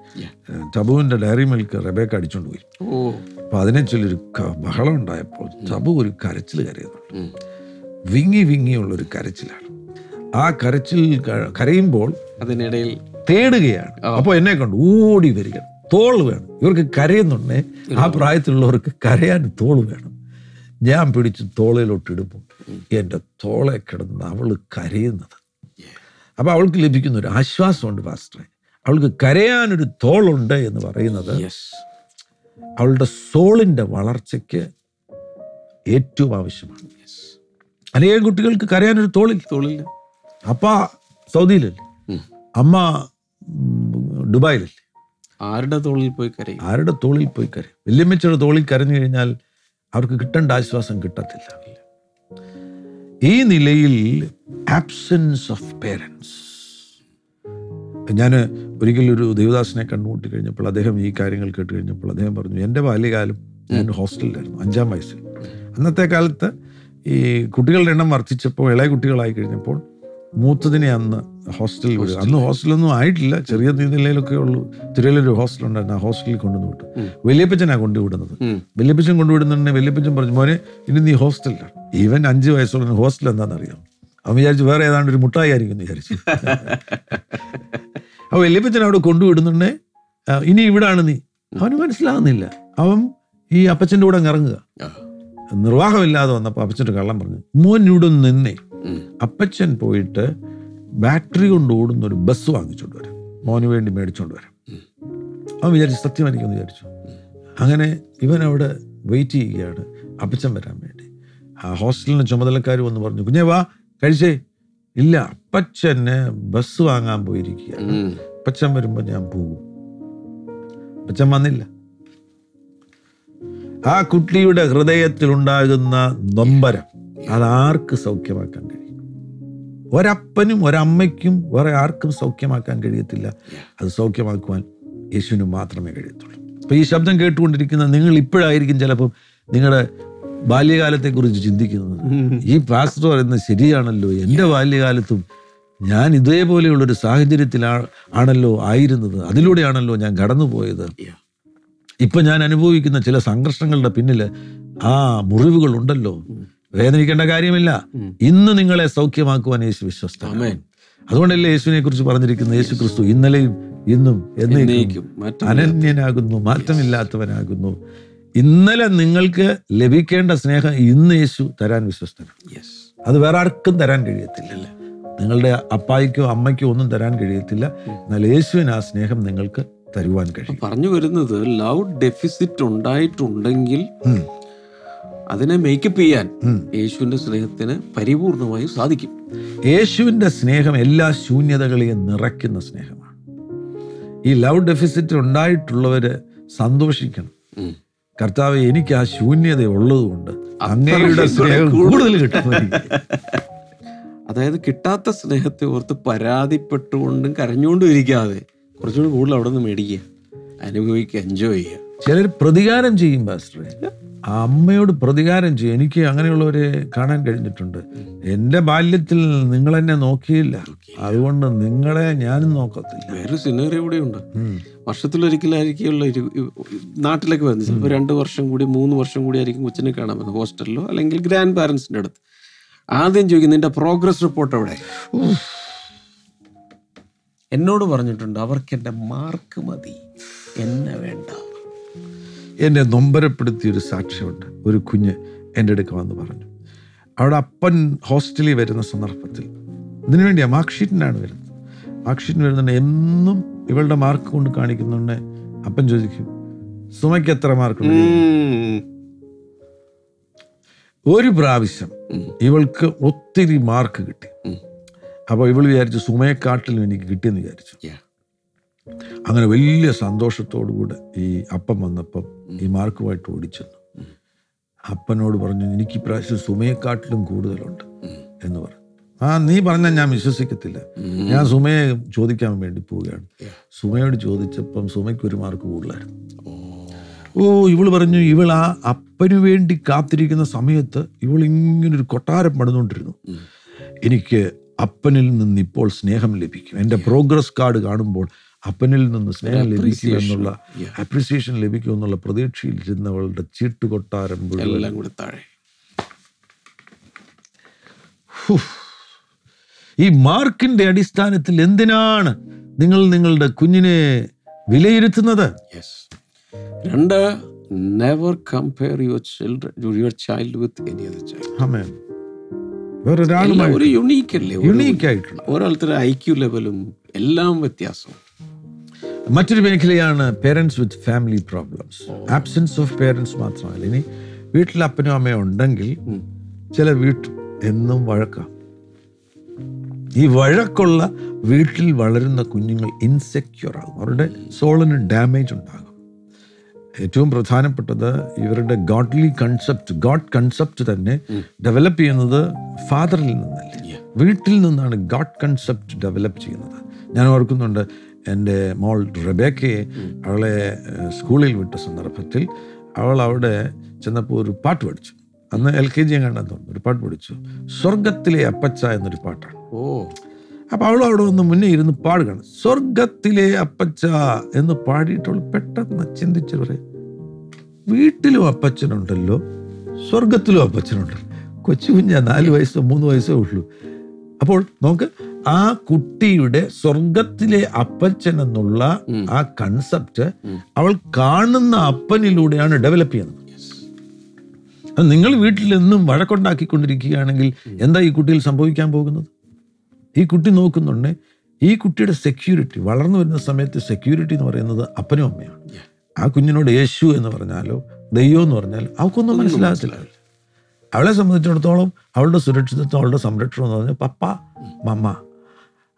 തബുവിൻ്റെ ഡയറി മിൽക്ക് റബേക്ക അടിച്ചുകൊണ്ട് പോയി. അപ്പോൾ അതിനെ ചൊല്ലിയൊരു ബഹളം ഉണ്ടായപ്പോൾ തബു ഒരു കരച്ചിൽ കരയുന്നുണ്ട്. വിങ്ങിയുള്ളൊരു കരച്ചിലാണ്. ആ കരച്ചിൽ കരയുമ്പോൾ അതിനിടയിൽ തേടുകയാണ്. അപ്പോൾ എന്നെ കൊണ്ട് ഓടി വരിക. തോൾ വേണം ഇവർക്ക്, കരയുന്നുണ്ടേ. ആ പ്രായത്തിലുള്ളവർക്ക് കരയാൻ തോൾ വേണം. ഞാൻ പിടിച്ച് തോളിലോട്ടിടുമ്പോൾ എൻ്റെ തോളെ കിടന്ന് അവൾ കരയുന്നത്. അപ്പോൾ അവൾക്ക് ലഭിക്കുന്ന ഒരു ആശ്വാസമുണ്ട് പാസ്റ്ററെ, അവൾക്ക് കരയാനൊരു തോളുണ്ട് എന്ന് പറയുന്നത് അവളുടെ സോളിൻ്റെ വളർച്ചയ്ക്ക് ഏറ്റവും ആവശ്യമാണ്. അനേകം കുട്ടികൾക്ക് കരയാനൊരു തോളില്ല. അപ്പ സൗദിയിലല്ലേ, അമ്മ ദുബായിലല്ലേ, ആരുടെ തോളിൽ പോയി കരയും? വല്യമ്മച്ചയുടെ തോളിൽ കരഞ്ഞു കഴിഞ്ഞാൽ അവർക്ക് കിട്ടേണ്ട ആശ്വാസം കിട്ടത്തില്ല. ഈ നിലയിൽ ആബ്സെൻസ് ഓഫ് പേരൻസ്. ഞാൻ ഒരിക്കലൊരു ദേവദാസിനെ കണ്ടുമുട്ടി കഴിഞ്ഞപ്പോൾ അദ്ദേഹം ഈ കാര്യങ്ങൾ കേട്ട് കഴിഞ്ഞപ്പോൾ അദ്ദേഹം പറഞ്ഞു, എൻ്റെ ബാല്യകാലം ഞാൻ ഹോസ്റ്റലിലായിരുന്നു 5-ാം വയസ്സിൽ. അന്നത്തെ കാലത്ത് ഈ കുട്ടികളുടെ എണ്ണം വർദ്ധിച്ചപ്പോൾ ഇളയ കുട്ടികളായി കഴിഞ്ഞപ്പോൾ മൂത്തതിനെ അന്ന് ഹോസ്റ്റലിൽ വിടുക. അന്ന് ഹോസ്റ്റലൊന്നും ആയിട്ടില്ല, ചെറിയ നിലയിലൊക്കെ ഉള്ളൂ. തിരുവല്ലൊരു ഹോസ്റ്റലുണ്ടായിരുന്നു, ആ ഹോസ്റ്റലിൽ കൊണ്ടുവന്ന് വിട്ടു. വലിയപ്പച്ചനാണ് കൊണ്ടുവിടുന്നത്. വലിയപ്പച്ചൻ കൊണ്ടുവിടുന്നുണ്ടെങ്കിൽ വലിയപ്പച്ചൻ പറഞ്ഞു, മോനെ ഇനി നീ ഹോസ്റ്റലിലാണ്. ഈവൻ 5 വയസ്സുള്ള ഹോസ്റ്റൽ എന്താണെന്നറിയാം. അവൻ വിചാരിച്ചു വേറെ ഏതാണ്ട് ഒരു മുട്ടായി ആയിരിക്കും എന്ന് വിചാരിച്ചു. അപ്പോൾ വലിയപ്പച്ചൻ അവിടെ കൊണ്ടുവിടുന്നുണ്ടേ, ഇനി ഇവിടാണ് നീ. അവന് മനസ്സിലാകുന്നില്ല. അവൻ ഈ അപ്പച്ചൻ്റെ കൂടെ ഇറങ്ങുക. നിർവാഹമില്ലാതെ വന്നപ്പോൾ അപ്പച്ചൻ്റെ കള്ളം പറഞ്ഞു, മോൻ ഇവിടെ നിന്നേ, അപ്പച്ചൻ പോയിട്ട് ബാറ്ററി കൊണ്ട് ഓടുന്ന ഒരു ബസ് വാങ്ങിച്ചോണ്ട് വരാം, മോന് വേണ്ടി മേടിച്ചോണ്ട് വരാം. അവൻ വിചാരിച്ചു സത്യമായിരിക്കുമെന്ന് വിചാരിച്ചു. അങ്ങനെ ഇവൻ അവിടെ വെയിറ്റ് ചെയ്യുകയാണ് അപ്പച്ചൻ വരാൻ വേണ്ടി. ആ ഹോസ്റ്റലിന് ചുമതലക്കാർ വന്ന് പറഞ്ഞു, കുഞ്ഞേ വാ കഴിച്ചേ. ഇല്ല, അപ്പച്ചന് ബസ് വാങ്ങാൻ പോയിരിക്കുക, അപ്പച്ചൻ വരുമ്പോൾ ഞാൻ പോകും. അപ്പച്ചൻ വന്നില്ല. ആ കുട്ടിയുടെ ഹൃദയത്തിലുണ്ടാകുന്ന നൊമ്പരം അതാർക്ക് സൗഖ്യമാക്കാൻ കഴിയും? ഒരപ്പനും ഒരമ്മയ്ക്കും വേറെ ആർക്കും സൗഖ്യമാക്കാൻ കഴിയത്തില്ല. അത് സൗഖ്യമാക്കുവാൻ യേശുവിന് മാത്രമേ കഴിയത്തുള്ളൂ. അപ്പോൾ ഈ ശബ്ദം കേട്ടുകൊണ്ടിരിക്കുന്ന നിങ്ങൾ ഇപ്പോഴായിരിക്കും ചിലപ്പം നിങ്ങളുടെ ബാല്യകാലത്തെക്കുറിച്ച് ചിന്തിക്കുന്നത്. ഈ പാസ്റ്റർ പറയുന്നത് ശരിയാണല്ലോ, എൻ്റെ ബാല്യകാലത്തും ഞാൻ ഇതേപോലെയുള്ളൊരു സാഹചര്യത്തിലാണല്ലോ ആയിരുന്നത്, അതിലൂടെയാണല്ലോ ഞാൻ കടന്നുപോയത്. ഇപ്പം ഞാൻ അനുഭവിക്കുന്ന ചില സംഘർഷങ്ങളുടെ പിന്നിൽ ആ മുറിവുകളുണ്ടല്ലോ. വേദനിക്കേണ്ട കാര്യമില്ല, ഇന്ന് നിങ്ങളെ സൗഖ്യമാക്കുവാൻ യേശു വിശ്വസ്തനാണ്. അതുകൊണ്ടല്ലേ യേശുവിനെ കുറിച്ച് പറഞ്ഞിരിക്കുന്നത്, യേശു ക്രിസ്തു ഇന്നലെയും ഇന്നും എന്നേക്കും അനന്യനാകുന്നു, മാറ്റമില്ലാത്തവനാകുന്നു. ഇന്നലെ നിങ്ങൾക്ക് ലഭിക്കേണ്ട സ്നേഹം ഇന്ന് യേശു തരാൻ വിശ്വസ്തനാണ്. അത് വേറെ ആർക്കും തരാൻ കഴിയത്തില്ല. നിങ്ങളുടെ അപ്പായിക്കോ അമ്മയ്ക്കോ ഒന്നും തരാൻ കഴിയത്തില്ല. എന്നാൽ യേശുവിന് ആ സ്നേഹം നിങ്ങൾക്ക് തരുവാൻ കഴിയും. പറഞ്ഞു വരുന്നത്, ലവ് ഡെഫിസിറ്റ് ഉണ്ടായിട്ടുണ്ടെങ്കിൽ അതിനെ മേക്കപ്പ് ചെയ്യാൻ യേശുവിന്റെ സ്നേഹത്തിന് പരിപൂർണമായും സാധിക്കും. യേശുവിന്റെ സ്നേഹം എല്ലാ ശൂന്യതകളെയും നിറയ്ക്കുന്ന സ്നേഹമാണ്. ഈ ലവ് ഡെഫിസിറ്റ് ഉണ്ടായിട്ടുള്ളവര് സന്തോഷിക്കണം, കർത്താവ് എനിക്ക് ആ ശൂന്യത ഉള്ളതുകൊണ്ട് അങ്ങയുടെ സ്നേഹം കൂടുതൽ കിട്ടും. അതായത് കിട്ടാത്ത സ്നേഹത്തെ ഓർത്ത് പരാതിപ്പെട്ടുകൊണ്ടും കരഞ്ഞുകൊണ്ടും ഇരിക്കാതെ കുറച്ചുകൂടി കൂടുതൽ അവിടെ നിന്ന് മേടിക്കുക, അനുഭവിക്കുക, എൻജോയ് ചെയ്യുക. ചിലർ പ്രതികാരം ചെയ്യും. പാസ്റ്ററെ, ആ അമ്മയോട് പ്രതികാരം ചെയ്യും. എനിക്ക് അങ്ങനെയുള്ളവരെ കാണാൻ കഴിഞ്ഞിട്ടുണ്ട്. എൻ്റെ ബാല്യത്തിൽ നിങ്ങളെന്നെ നോക്കിയില്ല, അതുകൊണ്ട് നിങ്ങളെ ഞാനും നോക്കത്തില്ല. വേറൊരു സിനറി കൂടെ ഉണ്ട്. വർഷത്തിലൊരിക്കലായിരിക്കുള്ള നാട്ടിലേക്ക് വരുന്നത്, ചിലപ്പോൾ 2 വർഷം കൂടി 3 വർഷം കൂടി ആയിരിക്കും കൊച്ചിനെ കാണാൻ പറ്റുന്നത്, ഹോസ്റ്റലിലോ അല്ലെങ്കിൽ ഗ്രാൻഡ് പാരൻസിൻ്റെ അടുത്ത്. ആദ്യം ചോദിക്കുന്നത്, നിൻ്റെ പ്രോഗ്രസ് റിപ്പോർട്ട് എവിടെ? എന്നോട് പറഞ്ഞിട്ടുണ്ട്, അവർക്ക് എൻ്റെ മാർക്ക് മതി, എന്നെ വേണ്ട. എന്നെ നൊമ്പരപ്പെടുത്തിയൊരു സാക്ഷ്യമുണ്ട്. ഒരു കുഞ്ഞ് എൻ്റെ അടുക്ക വന്ന് പറഞ്ഞു, അവിടെ അപ്പൻ ഹോസ്റ്റലിൽ വരുന്ന സന്ദർഭത്തിൽ ഇതിനുവേണ്ടിയാണ് മാർക്ക് ഷീറ്റിനാണ് വരുന്നത്. മാർക്ക് ഷീറ്റിന് വരുന്നുണ്ട്, എന്നും ഇവളുടെ മാർക്ക് കൊണ്ട് കാണിക്കുന്നുണ്ട്. അപ്പൻ ചോദിക്കും, സുമയ്ക്ക് എത്ര മാർക്കുണ്ട്? 1 പ്രാവശ്യം ഇവൾക്ക് ഒത്തിരി മാർക്ക് കിട്ടി. അപ്പോൾ ഇവൾ വിചാരിച്ചു സുമയെക്കാട്ടിലും എനിക്ക് കിട്ടിയെന്ന് വിചാരിച്ചു. അങ്ങനെ വലിയ സന്തോഷത്തോടു കൂടെ ഈ അപ്പം വന്നപ്പം ഈ മാർക്കുമായിട്ട് ഓടിച്ചെന്നു. അപ്പനോട് പറഞ്ഞു, എനിക്ക് ഇപ്രാവശ്യം സുമയെക്കാട്ടിലും കൂടുതലുണ്ട് എന്ന് പറഞ്ഞു. ആ, നീ പറഞ്ഞാൽ ഞാൻ വിശ്വസിക്കത്തില്ല, ഞാൻ സുമയെ ചോദിക്കാൻ വേണ്ടി പോവുകയാണ്. സുമയോട് ചോദിച്ചപ്പം സുമയ്ക്ക് 1 മാർക്ക് കൂടുതലായിരുന്നു. ഓ, ഇവൾ പറഞ്ഞു, ഇവൾ ആ അപ്പനു വേണ്ടി കാത്തിരിക്കുന്ന സമയത്ത് ഇവൾ ഇങ്ങനൊരു കൊട്ടാരം പണിതുകൊണ്ടിരുന്നു. എനിക്ക് അപ്പനിൽ നിന്ന് ഇപ്പോൾ സ്നേഹം ലഭിക്കും, എൻ്റെ പ്രോഗ്രസ് കാർഡ് കാണുമ്പോൾ അപ്പനിൽ നിന്ന് സ്നേഹം ലഭിക്കും എന്നുള്ള അപ്രീസിയേഷൻ ലഭിക്കും എന്നുള്ള പ്രതീക്ഷയിൽ ഇരുന്നവളുടെ ചീട്ടുകൊട്ടാരം ഈ മാർക്കിന്റെ അടിസ്ഥാനത്തിൽ എന്തിനാണ് നിങ്ങൾ നിങ്ങളുടെ കുഞ്ഞിനെ വിലയിരുത്തുന്നത്? Never compare your child with any other child. Amen. ഒരു യുണീക്കായിട്ടുള്ള ഓരോരുത്തരുടെ ഐക്യു ലെവലും എല്ലാം വ്യത്യാസവും. മറ്റൊരു മേഖലയാണ് parents with family problems. Absence of parents മാത്രമല്ല, ഇനി വീട്ടിൽ അപ്പനും അമ്മയും ഉണ്ടെങ്കിൽ ചില വീട്ടിൽ എന്നും വഴക്കാം. ഈ വഴക്കുള്ള വീട്ടിൽ വളരുന്ന കുഞ്ഞുങ്ങൾ ഇൻസെക്യൂർ ആകും, അവരുടെ സോളിന് ഡാമേജ് ഉണ്ടാകും. ഏറ്റവും പ്രധാനപ്പെട്ടത് ഇവരുടെ ഗോഡ്ലി കൺസെപ്റ്റ്, ഗോഡ് കൺസെപ്റ്റ് തന്നെ ഡെവലപ്പ് ചെയ്യുന്നത് ഫാദറിൽ നിന്നല്ല, വീട്ടിൽ നിന്നാണ് ഗോഡ് കൺസെപ്റ്റ് ഡെവലപ്പ് ചെയ്യുന്നത്. ഞാൻ ഓർക്കുന്നുണ്ട്, എൻ്റെ മോൾ റബേക്കയെ അവളെ സ്കൂളിൽ വിട്ട സന്ദർഭത്തിൽ അവൾ അവിടെ ചെന്നപ്പോൾ ഒരു പാട്ട് പഠിച്ചു. അന്ന് LKG കണ്ടെന്നു ഒരു പാട്ട് പഠിച്ചു, സ്വർഗത്തിലെ അപ്പച്ച എന്നൊരു പാട്ടാണ്. ഓ, അപ്പം അവളും അവിടെ ഒന്ന് മുന്നേ ഇരുന്ന് പാടുകയാണ്. സ്വർഗത്തിലെ അപ്പച്ച എന്ന് പാടിയിട്ടവൾ പെട്ടെന്ന് ചിന്തിച്ചു, പറയും വീട്ടിലും അപ്പച്ചനുണ്ടല്ലോ സ്വർഗത്തിലും അപ്പച്ചനുണ്ടല്ലോ. കൊച്ചു കുഞ്ഞാ, 4 വയസ്സോ 3 വയസ്സോ ഉള്ളൂ. അപ്പോൾ നമുക്ക് ആ കുട്ടിയുടെ സ്വർഗത്തിലെ അപ്പച്ചൻ എന്നുള്ള ആ കൺസെപ്റ്റ് അവൾ കാണുന്ന അപ്പനിലൂടെയാണ് ഡെവലപ്പ് ചെയ്യുന്നത്. നിങ്ങൾ വീട്ടിൽ എന്നും വഴക്കുണ്ടാക്കിക്കൊണ്ടിരിക്കുകയാണെങ്കിൽ എന്താ ഈ കുട്ടിയിൽ സംഭവിക്കാൻ പോകുന്നത്? ഈ കുട്ടി നോക്കുന്നുണ്ട്, ഈ കുട്ടിയുടെ സെക്യൂരിറ്റി വളർന്നു വരുന്ന സമയത്ത് സെക്യൂരിറ്റി എന്ന് പറയുന്നത് അപ്പനും അമ്മയാണ്. ആ കുഞ്ഞിനോട് യേശു എന്ന് പറഞ്ഞാലോ ദൈവം എന്ന് പറഞ്ഞാലോ അവൾക്കൊന്നും മനസ്സിലാകത്തില്ല. അവളെ സംബന്ധിച്ചിടത്തോളം അവളുടെ സുരക്ഷിതത്വം, അവളുടെ സംരക്ഷണം എന്ന് പറഞ്ഞാൽ പപ്പ മമ്മ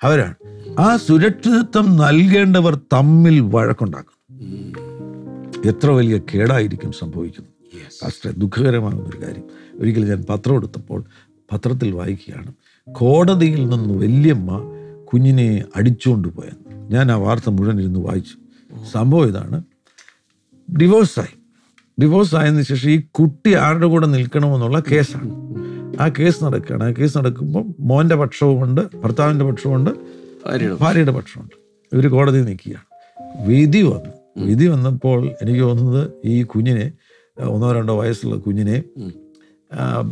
അവരാണ്. ആ സുരക്ഷിതത്വം നൽകേണ്ടവർ തമ്മിൽ വഴക്കുണ്ടാക്കുന്നു. എത്ര വലിയ കേടായിരിക്കും സംഭവിക്കുന്നത്. ദുഃഖകരമാകുന്നൊരു കാര്യം, ഒരിക്കലും ഞാൻ പത്രം എടുത്തപ്പോൾ പത്രത്തിൽ വായിക്കുകയാണ്, കോടതിയിൽ നിന്ന് വല്യമ്മ കുഞ്ഞിനെ അടിച്ചുകൊണ്ട് പോയെന്ന്. ഞാൻ ആ വാർത്ത മുഴുവൻ ഇരുന്ന് വായിച്ചു. സംഭവം ഇതാണ്, ഡിവോഴ്സായതിനു ശേഷം ഈ കുട്ടി ആരുടെ കൂടെ നിൽക്കണമെന്നുള്ള കേസാണ്. ആ കേസ് നടക്കുകയാണ്. ആ കേസ് നടക്കുമ്പോൾ മോൻ്റെ പക്ഷവുമുണ്ട്, ഭർത്താവിൻ്റെ പക്ഷവുമുണ്ട്, ഭാര്യയുടെ പക്ഷമുണ്ട്. ഇവർ കോടതി നിൽക്കുകയാണ്. വിധി വന്നപ്പോൾ എനിക്ക് തോന്നുന്നത് ഈ കുഞ്ഞിനെ 1-2 വയസ്സുള്ള കുഞ്ഞിനെ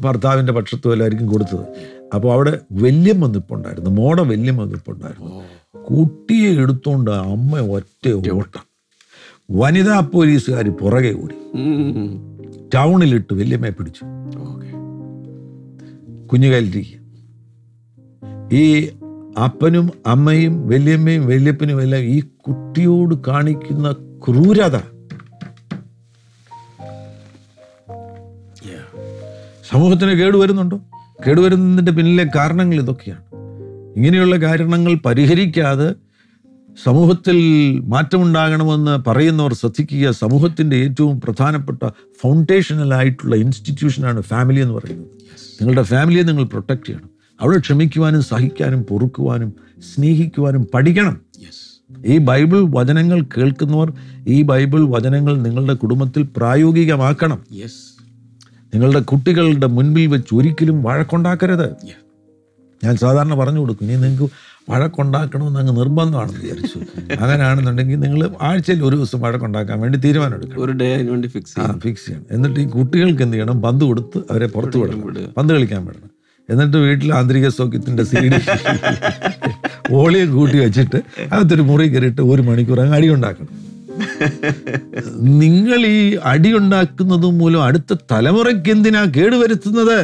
ഭർത്താവിൻ്റെ പക്ഷത്തും എല്ലാവർക്കും കൊടുത്തത്. അപ്പോൾ അവിടെ വല്യമ്മ നിൽപ്പുണ്ടായിരുന്നു, മോടെ വല്യമ്മ നിൽപ്പുണ്ടായിരുന്നു. കുട്ടിയെ എടുത്തുകൊണ്ട് അമ്മ ഒറ്റ ഓട്ടം. വനിതാ പോലീസുകാർ പുറകെ ഓടി ടൗണിലിട്ട് വല്യമ്മയെ പിടിച്ചു. കുഞ്ഞുകാലിരിക്കുക. ഈ അപ്പനും അമ്മയും വല്യമ്മയും വല്യപ്പനും എല്ലാം ഈ കുട്ടിയോട് കാണിക്കുന്ന ക്രൂരത സമൂഹത്തിന് കേടുവരുന്നുണ്ടോ? കേടുവരുന്നതിൻ്റെ പിന്നിലെ കാരണങ്ങൾ ഇതൊക്കെയാണ്. ഇങ്ങനെയുള്ള കാരണങ്ങൾ പരിഹരിക്കാതെ സമൂഹത്തിൽ മാറ്റമുണ്ടാകണമെന്ന് പറയുന്നവർ ശ്രദ്ധിക്കുക. സമൂഹത്തിൻ്റെ ഏറ്റവും പ്രധാനപ്പെട്ട ഫൗണ്ടേഷനലായിട്ടുള്ള ഇൻസ്റ്റിറ്റ്യൂഷനാണ് ഫാമിലി എന്ന് പറയുന്നത്. നിങ്ങളുടെ ഫാമിലിയെ നിങ്ങൾ പ്രൊട്ടക്റ്റ് ചെയ്യണം. അവിടെ ക്ഷമിക്കുവാനും സഹിക്കാനും പൊറുക്കുവാനും സ്നേഹിക്കുവാനും പഠിക്കണം. ഈ ബൈബിൾ വചനങ്ങൾ കേൾക്കുന്നവർ ഈ ബൈബിൾ വചനങ്ങൾ നിങ്ങളുടെ കുടുംബത്തിൽ പ്രായോഗികമാക്കണം. നിങ്ങളുടെ കുട്ടികളുടെ മുൻപിൽ വെച്ച് ഒരിക്കലും വഴക്കുണ്ടാക്കരുത്. ഞാൻ സാധാരണ പറഞ്ഞു കൊടുക്കും, ഇനി നിങ്ങൾക്ക് വഴക്കുണ്ടാക്കണമെന്ന് അങ്ങ് നിർബന്ധമാണെന്ന് വിചാരിച്ചു. അങ്ങനെയാണെന്നുണ്ടെങ്കിൽ നിങ്ങൾ ആഴ്ചയിൽ ഒരു ദിവസം വഴക്കുണ്ടാക്കാൻ വേണ്ടി തീരുമാനം എടുക്കണം. ഒരു ഡേ വേണ്ടി ഫിക്സ് ചെയ്യണം. എന്നിട്ട് ഈ കുട്ടികൾക്ക് എന്ത് ചെയ്യണം? പന്ത് കൊടുത്ത് അവരെ പുറത്ത് വിടണം, പന്ത് കളിക്കാൻ വിടണം. എന്നിട്ട് വീട്ടിൽ ആന്തരിക സൗഖ്യത്തിൻ്റെ CD ഓളിയെ കൂട്ടി വെച്ചിട്ട് അകത്തൊരു മുറി കയറിയിട്ട് 1 മണിക്കൂർ അങ്ങ് അടിയുണ്ടാക്കണം. നിങ്ങൾ ഈ അടിയുണ്ടാക്കുന്നത് മൂലം അടുത്ത തലമുറയ്ക്ക് എന്തിനാ കേടുവരുത്തുന്നത്?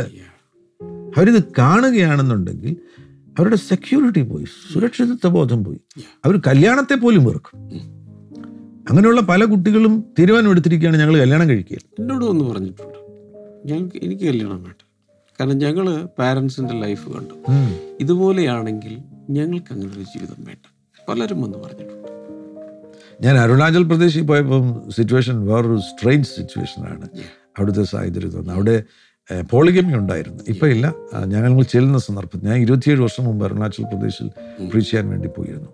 അവരിത് കാണുകയാണെന്നുണ്ടെങ്കിൽ അവരുടെ സെക്യൂരിറ്റി പോയി, സുരക്ഷിതത്വ ബോധം പോയി, അവർ കല്യാണത്തെ പോലും വെറുക്കും. അങ്ങനെയുള്ള പല കുട്ടികളും തീരുമാനമെടുത്തിരിക്കുകയാണ്, ഞങ്ങൾ കല്യാണം കഴിക്കുക. എന്നോട് ഒന്ന് പറഞ്ഞിട്ടുണ്ട്, എനിക്ക് കല്യാണം വേണ്ട, കാരണം ഞങ്ങൾ പാരൻസിൻ്റെ ലൈഫ് കണ്ടു, ഇതുപോലെയാണെങ്കിൽ ഞങ്ങൾക്ക് അങ്ങനെ ഒരു ജീവിതം വേണ്ട. പലരും ഒന്ന് പറഞ്ഞിട്ടുണ്ട്. ഞാൻ അരുണാചൽ പ്രദേശിൽ പോയപ്പം സിറ്റുവേഷൻ വേറൊരു സ്ട്രെയിഞ്ച് സിറ്റുവേഷനാണ് അവിടുത്തെ സാഹചര്യം. അവിടെ പോളിഗമി ഉണ്ടായിരുന്നു, ഇപ്പം ഇല്ല. ഞങ്ങൾ ചെല്ലുന്ന സന്ദർഭത്തിൽ ഞാൻ 27 വർഷം മുമ്പ് അരുണാചൽ പ്രദേശിൽ പ്രീച്ച് ചെയ്യാൻ വേണ്ടി പോയിരുന്നു.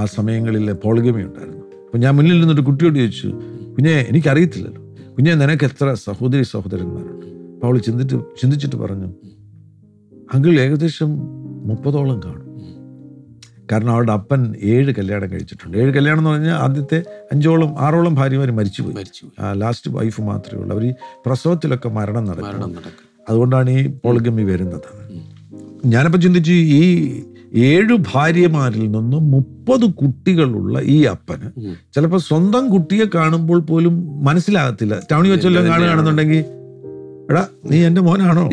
ആ സമയങ്ങളിൽ പോളിഗമി ഉണ്ടായിരുന്നു. അപ്പം ഞാൻ മുന്നിൽ നിന്നൊരു കുട്ടിയോട് ചോദിച്ചു, കുഞ്ഞെ എനിക്കറിയത്തില്ലല്ലോ, കുഞ്ഞെ നിനക്ക് എത്ര സഹോദരി സഹോദരന്മാരുണ്ട്? അപ്പോൾ അവൾ ചിന്തിച്ചിട്ട് പറഞ്ഞു, അങ്കിൾ ഏകദേശം 30ഓളം കാണും. കാരണം അവളുടെ അപ്പൻ 7 കല്യാണം കഴിച്ചിട്ടുണ്ട്. 7 കല്യാണം എന്ന് പറഞ്ഞാൽ ആദ്യത്തെ 6 ഭാര്യമാർ മരിച്ചുപോയി. ലാസ്റ്റ് വൈഫ് മാത്രമേ ഉള്ളൂ. അവർ ഈ പ്രസവത്തിലൊക്കെ മരണം നടക്കും. അതുകൊണ്ടാണ് ഈ പോളിഗമി വരുന്നത്. ഞാനപ്പോൾ ചിന്തിച്ചു, ഈ 7 ഭാര്യമാരിൽ നിന്ന് 30 കുട്ടികളുള്ള ഈ അപ്പന് ചിലപ്പോൾ സ്വന്തം കുട്ടിയെ കാണുമ്പോൾ പോലും മനസ്സിലാകത്തില്ല. ടൗണിൽ വെച്ചെല്ലാം കാണുകയാണെന്നുണ്ടെങ്കിൽ, എടാ നീ എൻ്റെ മോനാണോ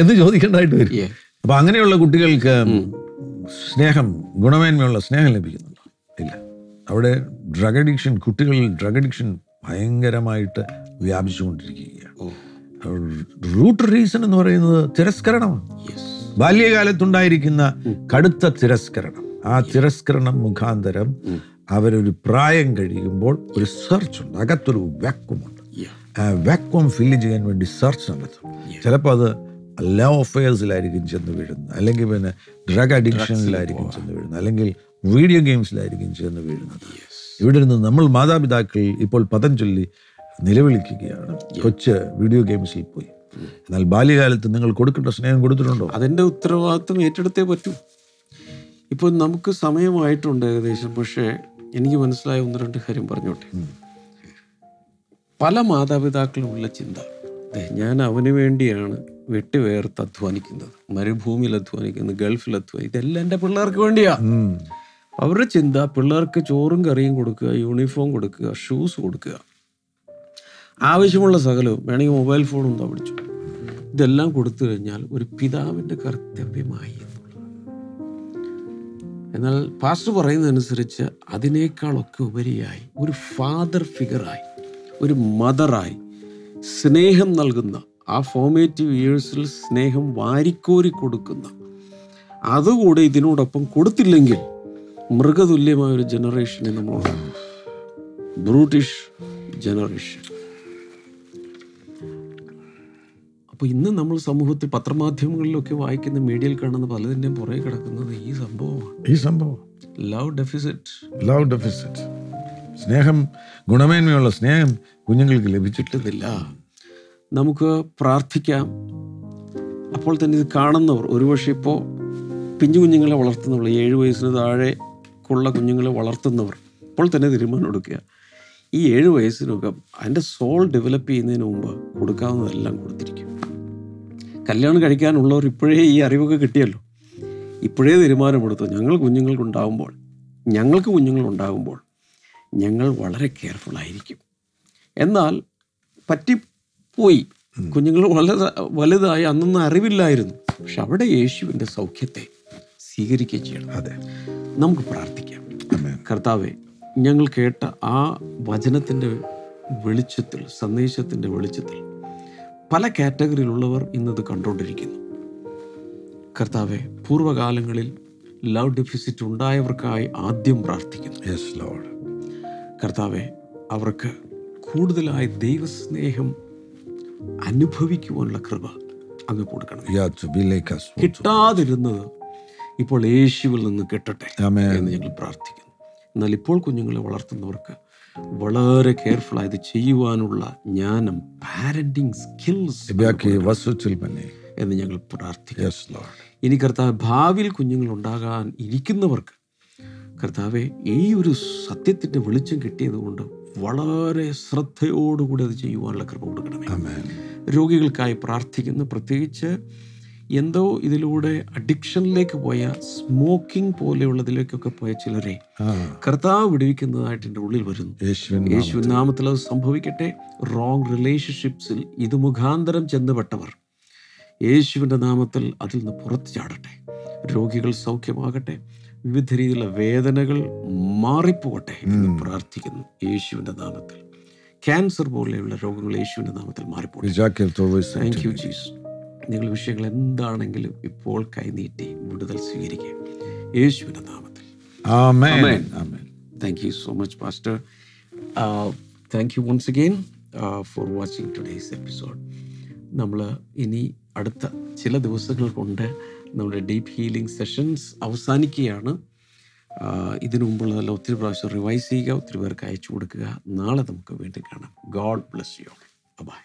എന്ന് ചോദിക്കേണ്ടതായിട്ട് വരും. അപ്പം അങ്ങനെയുള്ള കുട്ടികൾക്ക് സ്നേഹം, ഗുണമേന്മയുള്ള സ്നേഹം ലഭിക്കുന്നുണ്ടോ? ഇല്ല. അവിടെ ഡ്രഗ് അഡിക്ഷൻ, കുട്ടികളിൽ ഡ്രഗ് അഡിക്ഷൻ ഭയങ്കരമായിട്ട് വ്യാപിച്ചുകൊണ്ടിരിക്കുകയാണ്. റൂട്ട് റീസൺ എന്ന് പറയുന്നത് തിരസ്കരണമാണ്. ബാല്യകാലത്തുണ്ടായിരിക്കുന്ന കടുത്ത തിരസ്കരണം. ആ തിരസ്കരണം മുഖാന്തരം അവരൊരു പ്രായം കഴിയുമ്പോൾ ഒരു സെർച്ച് ഉണ്ട്, അകത്തൊരു വാക്വമുണ്ട്. ആ വാക്വം ഫില്ല് ചെയ്യാൻ വേണ്ടി സെർച്ച് നടത്തും. ചിലപ്പോൾ അത് എല്ലാ അഫയേഴ്സിലായിരിക്കും ചെന്ന് വീഴുന്നത്, അല്ലെങ്കിൽ പിന്നെ ഡ്രഗ് അഡിക്ഷനിലായിരിക്കും ചെന്ന് വീഴുന്നത്, അല്ലെങ്കിൽ വീഡിയോ ഗെയിംസിലായിരിക്കും ചെന്ന് വീഴുന്നത്. ഇവിടെ നിന്ന് നമ്മൾ മാതാപിതാക്കൾ ഇപ്പോൾ പദം ചൊല്ലി നിലവിളിക്കുകയാണ്. കൊച്ച് വീഡിയോ ഗെയിംസിൽ പോയി. എന്നാൽ ബാല്യകാലത്ത് നിങ്ങൾ കൊടുക്കേണ്ട സ്നേഹം കൊടുത്തിട്ടുണ്ടോ? അതിൻ്റെ ഉത്തരവാദിത്വം ഏറ്റെടുത്തേ പറ്റൂ. ഇപ്പോൾ നമുക്ക് സമയമായിട്ടുണ്ട് ഏകദേശം. പക്ഷേ എനിക്ക് മനസ്സിലായ ഒന്ന് രണ്ട് കാര്യം പറഞ്ഞോട്ടെ. പല മാതാപിതാക്കളുമുള്ള ചിന്ത, ഞാൻ അവന് വേണ്ടിയാണ് വെട്ടിവേർത്ത് അധ്വാനിക്കുന്നത്, മരുഭൂമിയിൽ അധ്വാനിക്കുന്നത്, ഗൾഫിൽ അധ്വാനിക്കുന്നത്, ഇതെല്ലാം എൻ്റെ പിള്ളേർക്ക് വേണ്ടിയാ. അവരുടെ ചിന്ത പിള്ളേർക്ക് ചോറും കറിയും കൊടുക്കുക, യൂണിഫോം കൊടുക്കുക, ഷൂസ് കൊടുക്കുക, ആവശ്യമുള്ള സകലവും, വേണമെങ്കിൽ മൊബൈൽ ഫോണും എന്താ പിടിച്ചു, ഇതെല്ലാം കൊടുത്തു കഴിഞ്ഞാൽ ഒരു പിതാവിൻ്റെ കർത്തവ്യമായി എന്നുള്ളത്. എന്നാൽ പാസ്റ്റർ പറയുന്നതനുസരിച്ച് അതിനേക്കാളൊക്കെ ഉപരിയായി ഒരു ഫാദർ ഫിഗറായി, ഒരു മദറായി സ്നേഹം നൽകുന്ന, ആ ഫോർമേറ്റീവ് ഇയേഴ്സിൽ സ്നേഹം വാരിക്കോരി കൊടുക്കുന്ന, അതുകൂടെ ഇതിനോടൊപ്പം കൊടുത്തില്ലെങ്കിൽ മൃഗതുല്യമായ ഒരു ജനറേഷനെ നമ്മൾ, ബ്രൂട്ടിഷ് ജനറേഷൻ. അപ്പോൾ ഇന്ന് നമ്മൾ സമൂഹത്തിൽ പത്രമാധ്യമങ്ങളിലൊക്കെ വായിക്കുന്ന, മീഡിയയിൽ കാണുന്ന പലതിൻ്റെയും പുറകെ കിടക്കുന്നത് ഈ സംഭവമാണ്. ഈ സംഭവം ലവ് ഡെഫിസിറ്റ്. Love deficit. സ്നേഹം, ഗുണമേന്മയുള്ള സ്നേഹം കുഞ്ഞുങ്ങൾക്ക് ലഭിച്ചിട്ടില്ല. നമുക്ക് പ്രാർത്ഥിക്കാം. അപ്പോൾ തന്നെ ഇത് കാണുന്നവർ, ഒരുപക്ഷെ ഇപ്പോൾ പിഞ്ചു കുഞ്ഞുങ്ങളെ വളർത്തുന്നവർ, 7 വയസ്സിന് താഴെക്കുള്ള കുഞ്ഞുങ്ങളെ വളർത്തുന്നവർ ഇപ്പോൾ തന്നെ തീരുമാനം എടുക്കുക, ഈ 7 വയസ്സിനൊക്കെ അതിൻ്റെ സോൾ ഡെവലപ്പ് ചെയ്യുന്നതിന് മുമ്പ് കൊടുക്കാവുന്നതെല്ലാം കൊടുത്തിരിക്കും. കല്യാണം കഴിക്കാനുള്ളവർ ഇപ്പോഴേ ഈ അറിവൊക്കെ കിട്ടിയല്ലോ, ഇപ്പോഴേ തീരുമാനമെടുത്തു, ഞങ്ങൾക്ക് കുഞ്ഞുങ്ങളുണ്ടാകുമ്പോൾ ഞങ്ങൾ വളരെ കെയർഫുള്ളായിരിക്കും. എന്നാൽ പറ്റിപ്പോയി, കുഞ്ഞുങ്ങൾ വലുതായി, അന്നൊന്നും അറിവില്ലായിരുന്നു. പക്ഷെ അവിടെ യേശുവിൻ്റെ സൗഖ്യത്തെ സ്വീകരിക്കുകയും ചെയ്യണം. അതെ, നമുക്ക് പ്രാർത്ഥിക്കാം. കർത്താവേ, ഞങ്ങൾ കേട്ട ആ വചനത്തിൻ്റെ വെളിച്ചത്തിൽ, സന്ദേശത്തിൻ്റെ വെളിച്ചത്തിൽ പല കാറ്റഗറിയിലുള്ളവർ ഇന്നത് കണ്ടുകൊണ്ടിരിക്കുന്നു. കർത്താവെ, പൂർവ്വകാലങ്ങളിൽ ലവ് ഡെഫിസിറ്റ് ഉണ്ടായവർക്കായി ആദ്യം പ്രാർത്ഥിക്കുന്നു. Yes Lord. കർത്താവെ, അവർക്ക് കൂടുതലായി ദൈവസ്നേഹം അനുഭവിക്കുവാനുള്ള കൃപ അങ്ങ് കൊടുക്കണം. കിട്ടാതിരുന്നത് ഇപ്പോൾ യേശുവിൽ നിന്ന് കിട്ടട്ടെ എന്ന് ഞങ്ങൾ പ്രാർത്ഥിക്കുന്നു. എന്നാൽ ഇപ്പോൾ കുഞ്ഞുങ്ങളെ വളർത്തുന്നവർക്ക് വളരെ കെയർഫുൾ ആയത് ചെയ്യുവാനുള്ള ജ്ഞാനം, പാരന്റിങ് സ്കിൽസ് എന്ന് ഞങ്ങൾ പ്രാർത്ഥിക്കുന്നു. ഇനി കർത്താവ്, ഭാവിയിൽ കുഞ്ഞുങ്ങളുണ്ടാകാൻ ഇരിക്കുന്നവർക്ക് കർത്താവെ, ഈ ഒരു സത്യത്തിൻ്റെ വെളിച്ചം കിട്ടിയതുകൊണ്ട് വളരെ ശ്രദ്ധയോടുകൂടി അത് ചെയ്യുവാനുള്ള കൃപ കൊടുക്കണമേ. രോഗികൾക്കായി പ്രാർത്ഥിക്കുന്നു. പ്രത്യേകിച്ച് എന്തോ ഇതിലൂടെ അഡിക്ഷനിലേക്ക് പോയ, സ്മോക്കിംഗ് പോലെയുള്ളതിലേക്കൊക്കെ പോയ ചിലരെ കർത്താവ് വിടുവിക്കുന്നതായിട്ട് എൻ്റെ ഉള്ളിൽ വരുന്നു. യേശുവിൻ നാമത്തിൽ അത് സംഭവിക്കട്ടെ. റോങ് റിലേഷൻഷിപ്സിൽ ഇത് മുഖാന്തരം ചെന്നുപെട്ടവർ യേശുവിൻ്റെ നാമത്തിൽ അതിൽ നിന്ന് പുറത്തു ചാടട്ടെ. രോഗികൾ സൗഖ്യമാകട്ടെ. വിവിധ രീതിയിലുള്ള വേദനകൾ മാറിപ്പോകട്ടെ എന്ന് പ്രാർത്ഥിക്കുന്നു യേശുവിൻ്റെ നാമത്തിൽ. ക്യാൻസർ പോലെയുള്ള രോഗങ്ങൾ യേശുവിൻ്റെ നാമത്തിൽ മാറിപ്പോകട്ടെ. Thank you Jesus. നിങ്ങളുടെ വിഷയങ്ങൾ എന്താണെങ്കിലും ഇപ്പോൾ കൈനീട്ടി വിടുതൽ സ്വീകരിക്കുക യേശുവിൻ്റെ നാമത്തിൽ. ആമേൻ. ആമേൻ. Thank you so much pastor. Thank you once again for watching today's episode. നമ്മൾ ഇനി അടുത്ത ചില ദിവസങ്ങൾ കൊണ്ട് നമ്മുടെ ഡീപ്പ് ഹീലിംഗ് സെഷൻസ് അവസാനിക്കുകയാണ്. ഇതിനു മുമ്പുള്ളതെല്ലാം ഒത്തിരി പ്രാവശ്യം റിവൈസ് ചെയ്യുക, ഒത്തിരി പേർക്ക് അയച്ചു കൊടുക്കുക. നാളെ നമുക്ക് വീണ്ടും കാണാം. God bless you. ബൈ.